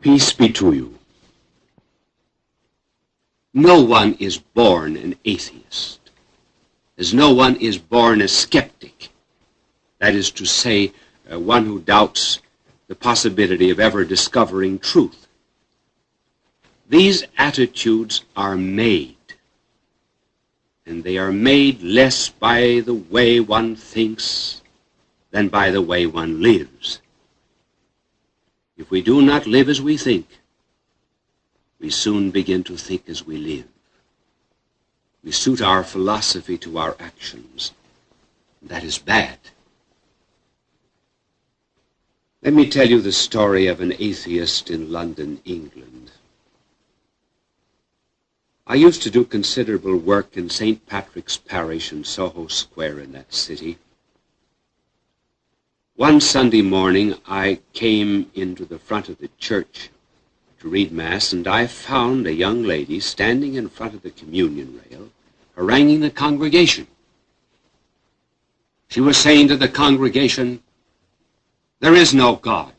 Peace be to you. No one is born an atheist, as no one is born a skeptic. That is to say, one who doubts the possibility of ever discovering truth. These attitudes are made, and they are made less by the way one thinks than by the way one lives. If we do not live as we think, we soon begin to think as we live. We suit our philosophy to our actions. That is bad. Let me tell you the story of an atheist in London, England. I used to do considerable work in St. Patrick's Parish in Soho Square in that city. One Sunday morning, I came into the front of the church to read Mass, and I found a young lady standing in front of the communion rail, haranguing the congregation. She was saying to the congregation, "There is no God.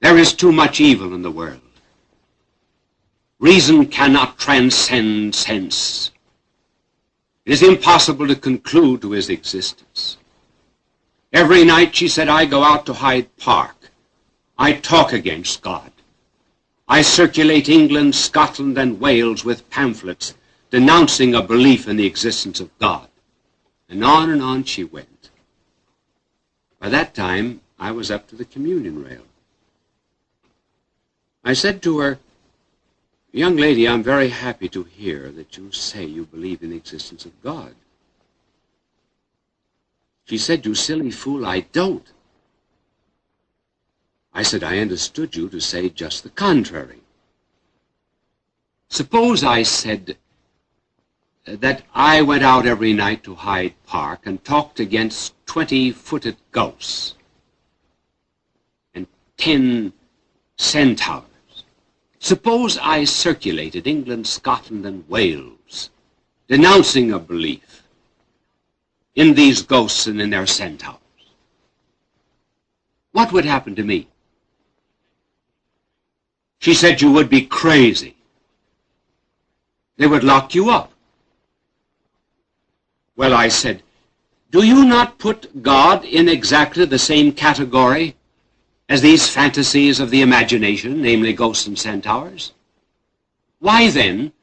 There is too much evil in the world. Reason cannot transcend sense. It is impossible to conclude to his existence." Every night, she said, "I go out to Hyde Park. I talk against God. I circulate England, Scotland, and Wales with pamphlets denouncing a belief in the existence of God." And on she went. By that time, I was up to the communion rail. I said to her, "Young lady, I'm very happy to hear that you say you believe in the existence of God." She said, "You silly fool, I don't." I said, "I understood you to say just the contrary. Suppose," I said, "that I went out every night to Hyde Park and talked against 20-footed ghosts and 10 centaurs. Suppose I circulated England, Scotland, and Wales, denouncing a belief in these ghosts and in their centaurs. What would happen to me?" She said, "You would be crazy. They would lock you up." Well, I said, "Do you not put God in exactly the same category as these fantasies of the imagination, namely ghosts and centaurs? Why then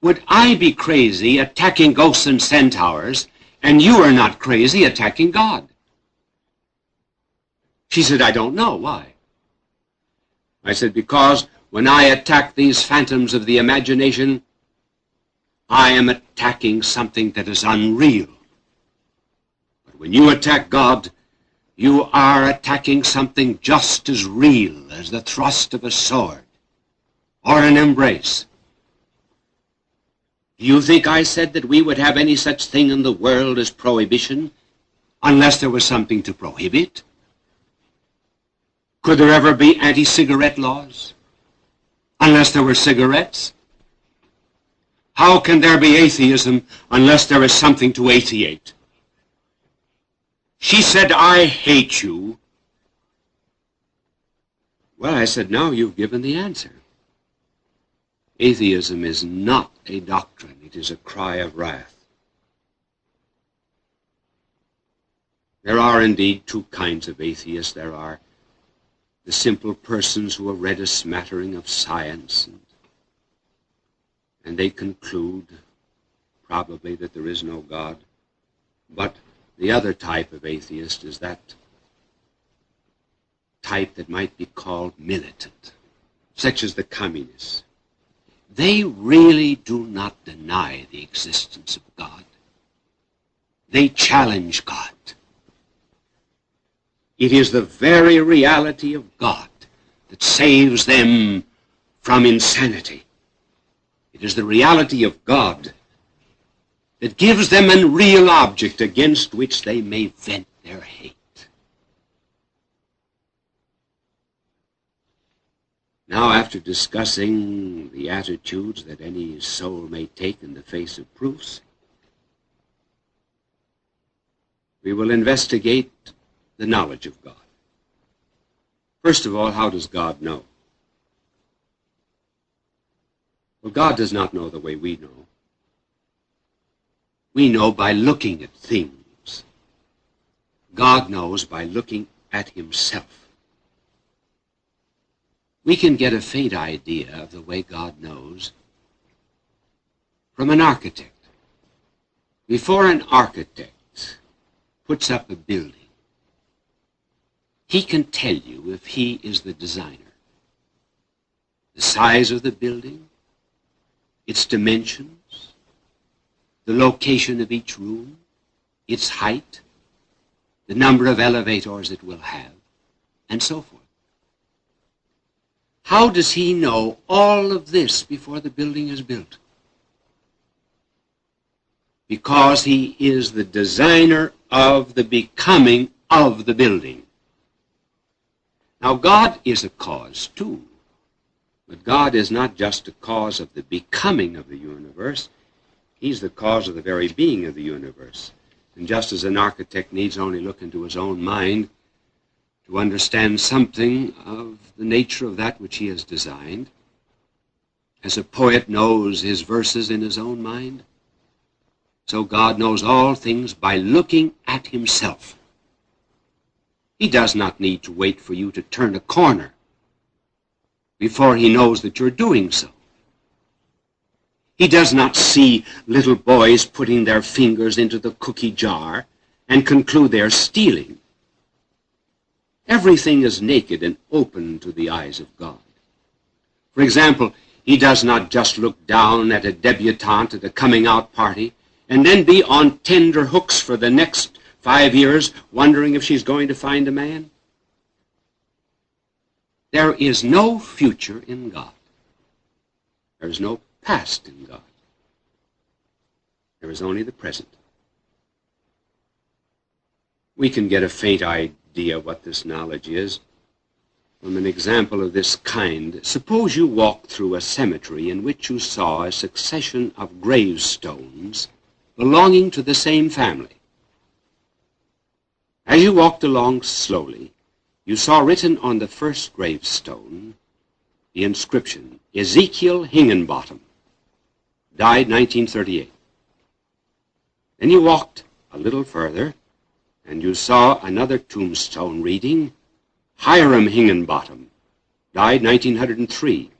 would I be crazy attacking ghosts and centaurs, and you are not crazy attacking God?" She said, "I don't know. Why?" I said, "Because when I attack these phantoms of the imagination, I am attacking something that is unreal. But when you attack God, you are attacking something just as real as the thrust of a sword or an embrace. Do you think," I said, "that we would have any such thing in the world as prohibition unless there was something to prohibit? Could there ever be anti-cigarette laws unless there were cigarettes? How can there be atheism unless there is something to atheate?" She said, "I hate you." Well, I said, "Now you've given the answer. Atheism is not a doctrine. It is a cry of wrath." There are indeed two kinds of atheists. There are the simple persons who have read a smattering of science, and they conclude, probably, that there is no God. But the other type of atheist is that type that might be called militant, such as the communists. They really do not deny the existence of God. They challenge God. It is the very reality of God that saves them from insanity. It is the reality of God that gives them a real object against which they may vent their hate. Now, after discussing the attitudes that any soul may take in the face of proofs, we will investigate the knowledge of God. First of all, how does God know? Well, God does not know the way we know. We know by looking at things. God knows by looking at himself. We can get a faint idea of the way God knows from an architect. Before an architect puts up a building, he can tell you if he is the designer, the size of the building, its dimensions, the location of each room, its height, the number of elevators it will have, and so forth. How does he know all of this before the building is built? Because he is the designer of the becoming of the building. Now, God is a cause, too. But God is not just a cause of the becoming of the universe. He's the cause of the very being of the universe. And just as an architect needs only look into his own mind to understand something of the nature of that which he has designed, as a poet knows his verses in his own mind, so God knows all things by looking at himself. He does not need to wait for you to turn a corner before he knows that you're doing so. He does not see little boys putting their fingers into the cookie jar and conclude they're stealing. Everything is naked and open to the eyes of God. For example, he does not just look down at a debutante at a coming-out party and then be on tender hooks for the next 5 years wondering if she's going to find a man. There is no future in God. There is no past in God. There is only the present. We can get a faint idea what this knowledge is from an example of this kind. Suppose you walked through a cemetery in which you saw a succession of gravestones belonging to the same family. As you walked along slowly, you saw written on the first gravestone the inscription, Ezekiel Higginbottom, died 1938. Then you walked a little further, and you saw another tombstone reading, Hiram Higginbottom, died 1903.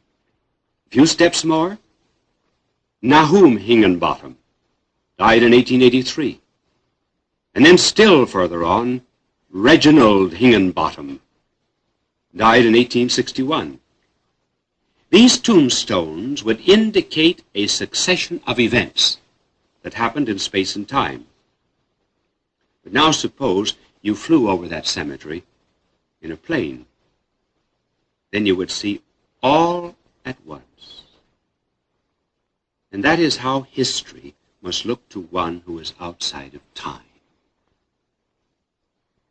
A few steps more, Nahum Higginbottom, died in 1883. And then still further on, Reginald Higginbottom, died in 1861. These tombstones would indicate a succession of events that happened in space and time. But now suppose you flew over that cemetery in a plane. Then you would see all at once. And that is how history must look to one who is outside of time.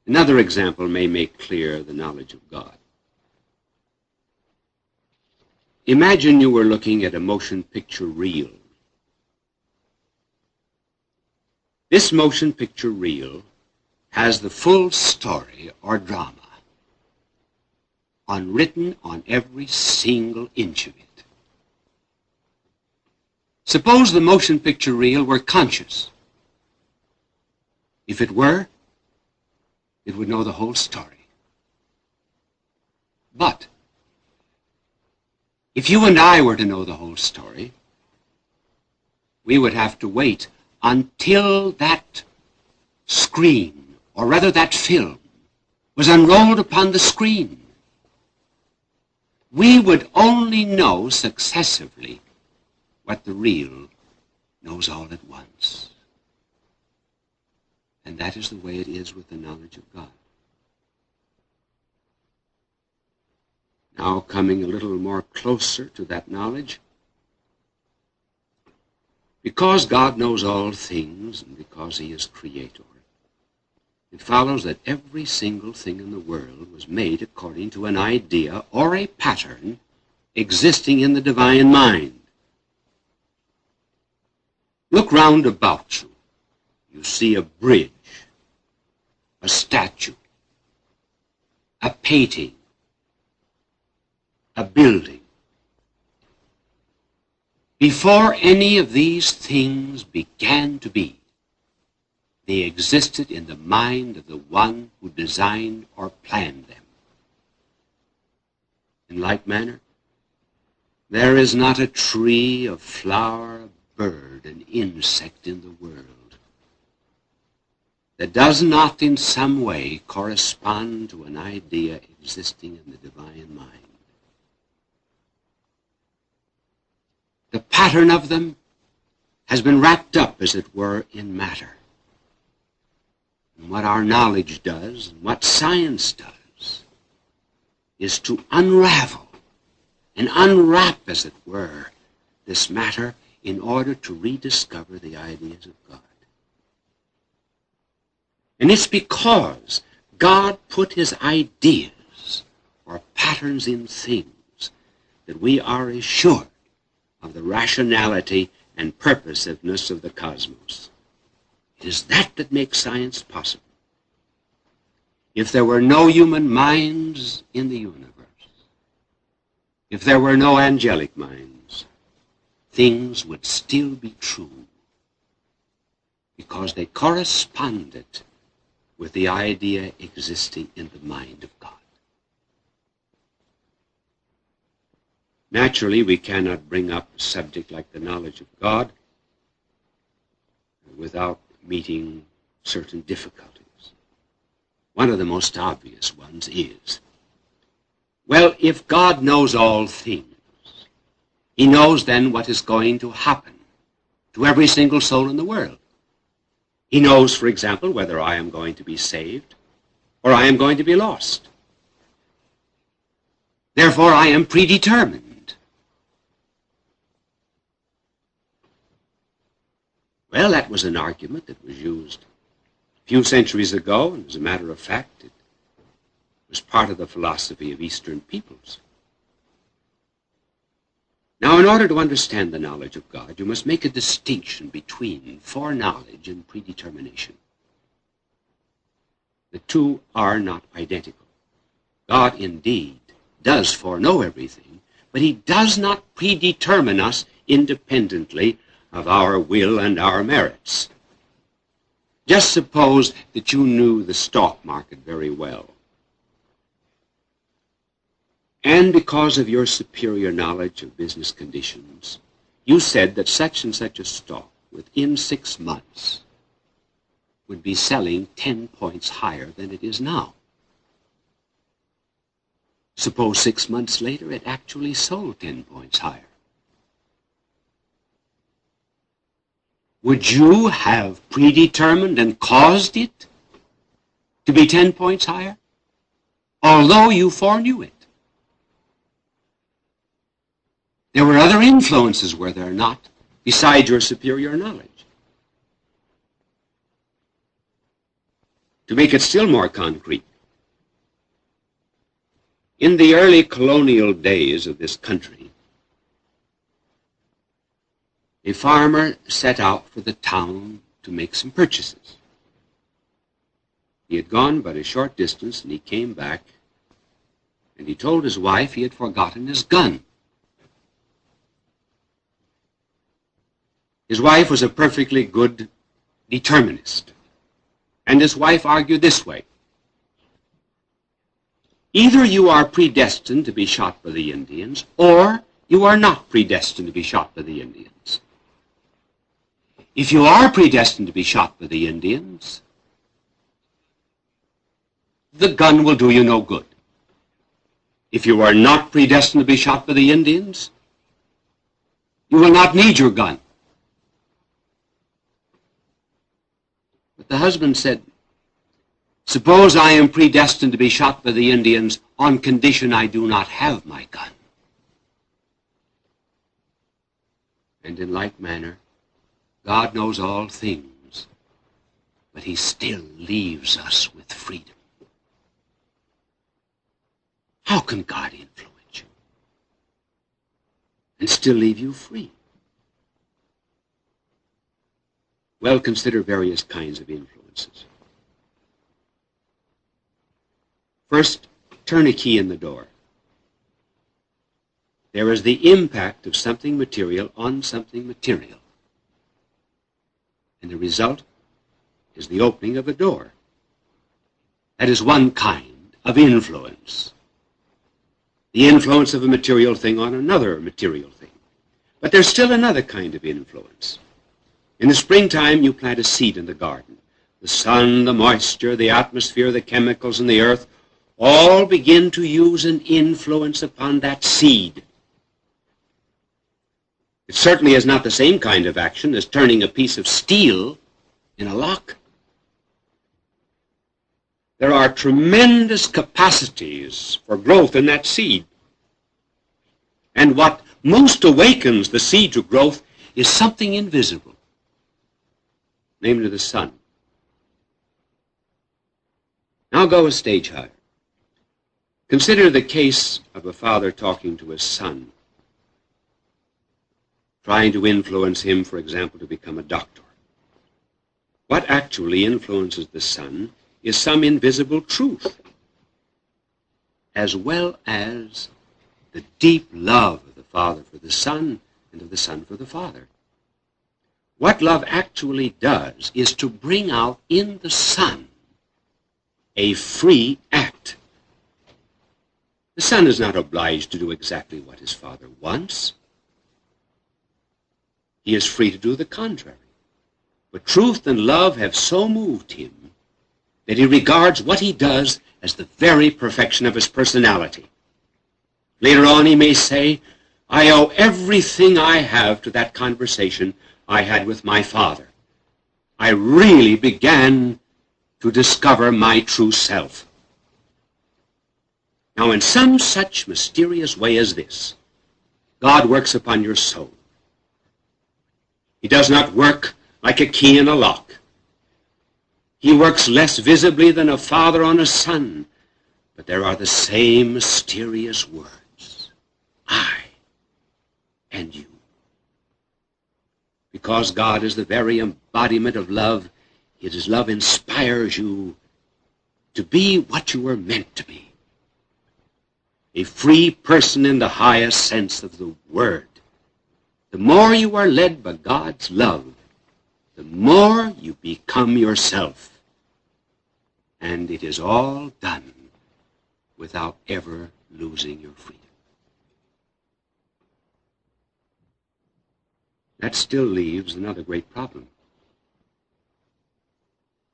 Another example may make clear the knowledge of God. Imagine you were looking at a motion picture reel. This motion picture reel has the full story or drama unwritten on every single inch of it. Suppose the motion picture reel were conscious. If it were, it would know the whole story. But if you and I were to know the whole story, we would have to wait until that screen, or rather that film, was unrolled upon the screen. We would only know successively what the reel knows all at once. And that is the way it is with the knowledge of God. Now coming a little more closer to that knowledge, because God knows all things and because he is creator, it follows that every single thing in the world was made according to an idea or a pattern existing in the divine mind. Look round about you. You see a bridge, a statue, a painting, a building. Before any of these things began to be, they existed in the mind of the one who designed or planned them. In like manner, there is not a tree, a flower, a bird, an insect in the world that does not in some way correspond to an idea existing in the divine mind. The pattern of them has been wrapped up, as it were, in matter. And what our knowledge does, and what science does, is to unravel and unwrap, as it were, this matter in order to rediscover the ideas of God. And it's because God put his ideas or patterns in things that we are assured of the rationality and purposiveness of the cosmos. It is that makes science possible. If there were no human minds in the universe, if there were no angelic minds, things would still be true because they corresponded with the idea existing in the mind of God. Naturally, we cannot bring up a subject like the knowledge of God without meeting certain difficulties. One of the most obvious ones is, well, if God knows all things, he knows then what is going to happen to every single soul in the world. He knows, for example, whether I am going to be saved or I am going to be lost. Therefore, I am predetermined. Well, that was an argument that was used a few centuries ago, and as a matter of fact, it was part of the philosophy of Eastern peoples. Now, in order to understand the knowledge of God, you must make a distinction between foreknowledge and predetermination. The two are not identical. God, indeed, does foreknow everything, but he does not predetermine us independently of our will and our merits. Just suppose that you knew the stock market very well. And because of your superior knowledge of business conditions, you said that such and such a stock within 6 months would be selling 10 points higher than it is now. Suppose 6 months later it actually sold 10 points higher. Would you have predetermined and caused it to be 10 points higher, although you foreknew it? There were other influences, were there not, besides your superior knowledge? To make it still more concrete, in the early colonial days of this country, a farmer set out for the town to make some purchases. He had gone but a short distance, and he came back, and he told his wife he had forgotten his gun. His wife was a perfectly good determinist, and his wife argued this way: either you are predestined to be shot by the Indians, or you are not predestined to be shot by the Indians. If you are predestined to be shot by the Indians, the gun will do you no good. If you are not predestined to be shot by the Indians, you will not need your gun. But the husband said, suppose I am predestined to be shot by the Indians on condition I do not have my gun. And in like manner, God knows all things, but he still leaves us with freedom. How can God influence you and still leave you free? Well, consider various kinds of influences. First, turn a key in the door. There is the impact of something material on something material. And the result is the opening of a door. That is one kind of influence. The influence of a material thing on another material thing. But there's still another kind of influence. In the springtime, you plant a seed in the garden. The sun, the moisture, the atmosphere, the chemicals in the earth all begin to use an influence upon that seed. It certainly is not the same kind of action as turning a piece of steel in a lock. There are tremendous capacities for growth in that seed. And what most awakens the seed to growth is something invisible, namely the sun. Now go a stage higher. Consider the case of a father talking to his son, trying to influence him, for example, to become a doctor. What actually influences the son is some invisible truth, as well as the deep love of the father for the son and of the son for the father. What love actually does is to bring out in the son a free act. The son is not obliged to do exactly what his father wants. He is free to do the contrary. But truth and love have so moved him that he regards what he does as the very perfection of his personality. Later on he may say, "I owe everything I have to that conversation I had with my father. I really began to discover my true self." Now in some such mysterious way as this, God works upon your soul. He does not work like a key in a lock. He works less visibly than a father on a son, but there are the same mysterious words, I and you. Because God is the very embodiment of love, His love inspires you to be what you were meant to be, a free person in the highest sense of the word. The more you are led by God's love, the more you become yourself. And it is all done without ever losing your freedom. That still leaves another great problem,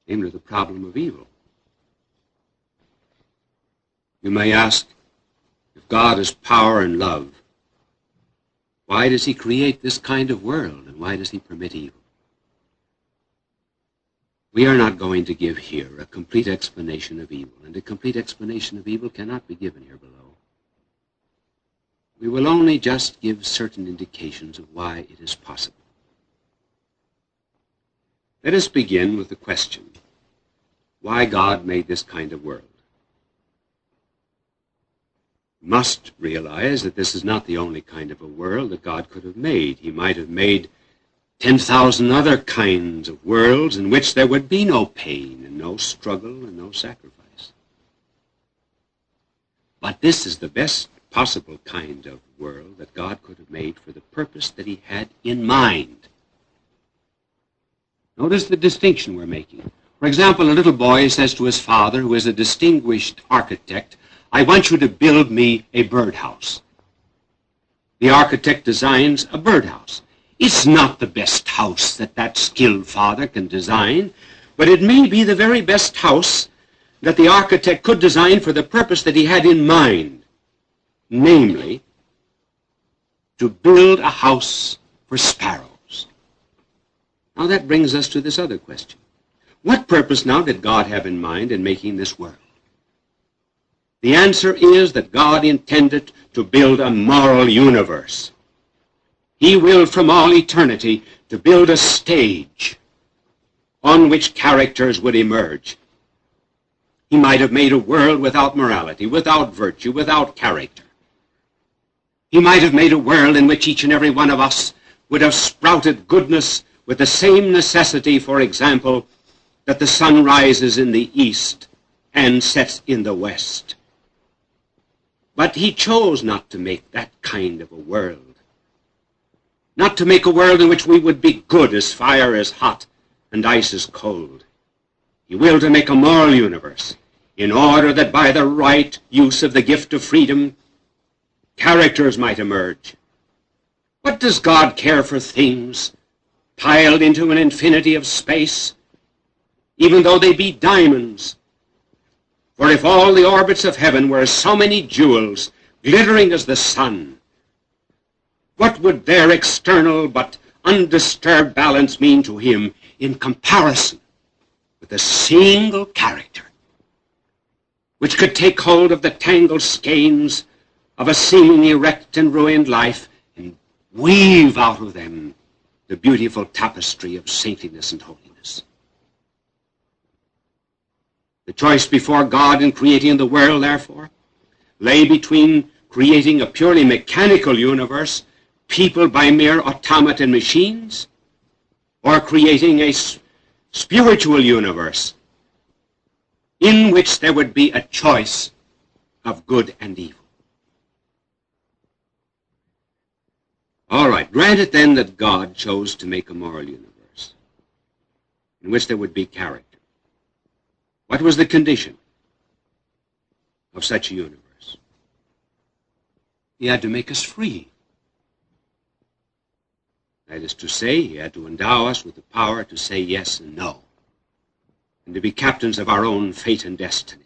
namely the problem of evil. You may ask, if God is power and love, why does He create this kind of world, and why does He permit evil? We are not going to give here a complete explanation of evil, and a complete explanation of evil cannot be given here below. We will only just give certain indications of why it is possible. Let us begin with the question, why God made this kind of world. You must realize that this is not the only kind of a world that God could have made. He might have made 10,000 other kinds of worlds in which there would be no pain and no struggle and no sacrifice. But this is the best possible kind of world that God could have made for the purpose that He had in mind. Notice the distinction we're making. For example, a little boy says to his father, who is a distinguished architect, "I want you to build me a birdhouse." The architect designs a birdhouse. It's not the best house that skilled father can design, but it may be the very best house that the architect could design for the purpose that he had in mind, namely, to build a house for sparrows. Now that brings us to this other question. What purpose now did God have in mind in making this world? The answer is that God intended to build a moral universe. He willed from all eternity to build a stage on which characters would emerge. He might have made a world without morality, without virtue, without character. He might have made a world in which each and every one of us would have sprouted goodness with the same necessity, for example, that the sun rises in the east and sets in the west. But he chose not to make that kind of a world. Not to make a world in which we would be good as fire is hot and ice is cold. He willed to make a moral universe in order that by the right use of the gift of freedom, characters might emerge. What does God care for things piled into an infinity of space, even though they be diamonds? For if all the orbits of heaven were as so many jewels, glittering as the sun, what would their external but undisturbed balance mean to him in comparison with a single character, which could take hold of the tangled skeins of a seemingly wrecked and ruined life and weave out of them the beautiful tapestry of saintliness and holiness? The choice before God in creating the world, therefore, lay between creating a purely mechanical universe peopled by mere automaton machines, or creating a spiritual universe in which there would be a choice of good and evil. All right, grant it then that God chose to make a moral universe in which there would be character. What was the condition of such a universe? He had to make us free. That is to say, he had to endow us with the power to say yes and no, and to be captains of our own fate and destiny.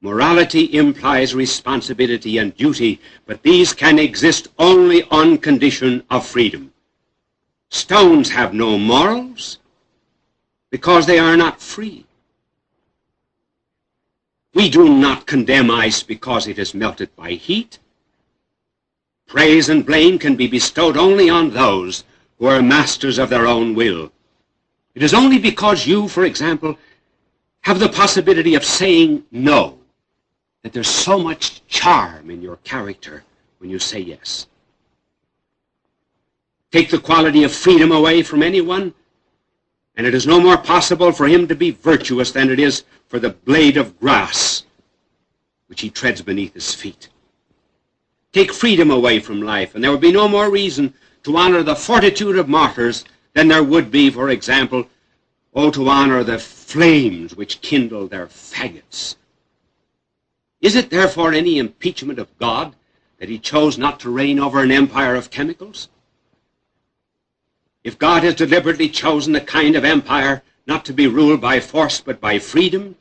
Morality implies responsibility and duty, but these can exist only on condition of freedom. Stones have no morals because they are not free. We do not condemn ice because it is melted by heat. Praise and blame can be bestowed only on those who are masters of their own will. It is only because you, for example, have the possibility of saying no, that there's so much charm in your character when you say yes. Take the quality of freedom away from anyone, and it is no more possible for him to be virtuous than it is for the blade of grass which he treads beneath his feet. Take freedom away from life, and there would be no more reason to honor the fortitude of martyrs than there would be, for example, to honor the flames which kindle their faggots. Is it therefore any impeachment of God that he chose not to reign over an empire of chemicals? If God has deliberately chosen a kind of empire not to be ruled by force but by freedom,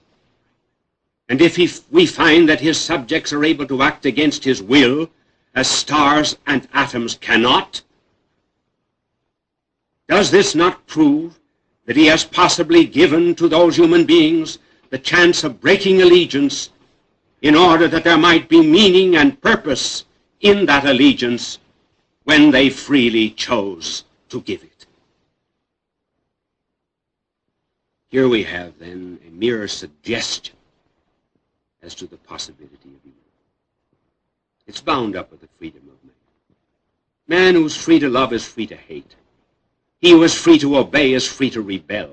and if we find that his subjects are able to act against his will as stars and atoms cannot, does this not prove that he has possibly given to those human beings the chance of breaking allegiance in order that there might be meaning and purpose in that allegiance when they freely chose to give it? Here we have, then, a mere suggestion as to the possibility of evil. It's bound up with the freedom of man. Man who's free to love is free to hate. He who is free to obey is free to rebel.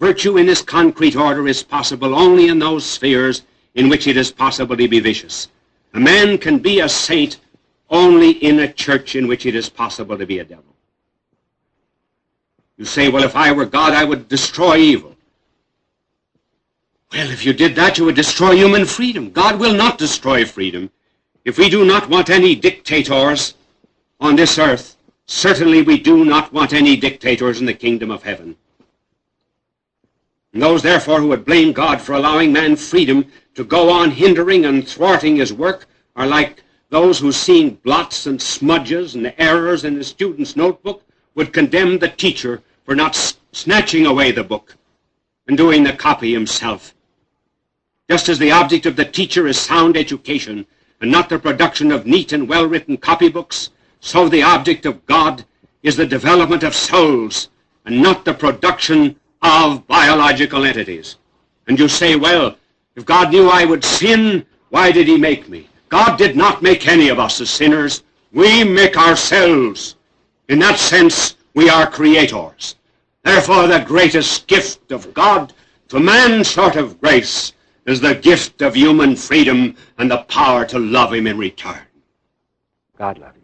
Virtue in this concrete order is possible only in those spheres in which it is possible to be vicious. A man can be a saint only in a church in which it is possible to be a devil. You say, well, if I were God, I would destroy evil. Well, if you did that, you would destroy human freedom. God will not destroy freedom. If we do not want any dictators on this earth, certainly we do not want any dictators in the kingdom of heaven. And those, therefore, who would blame God for allowing man freedom to go on hindering and thwarting his work are like those who, seeing blots and smudges and errors in the student's notebook, would condemn the teacher for not snatching away the book and doing the copy himself. Just as the object of the teacher is sound education and not the production of neat and well-written copybooks, so the object of God is the development of souls and not the production of biological entities. And you say, well, if God knew I would sin, why did he make me? God did not make any of us as sinners. We make ourselves. In that sense, we are creators. Therefore, the greatest gift of God to man short of grace is the gift of human freedom and the power to love him in return. God love you.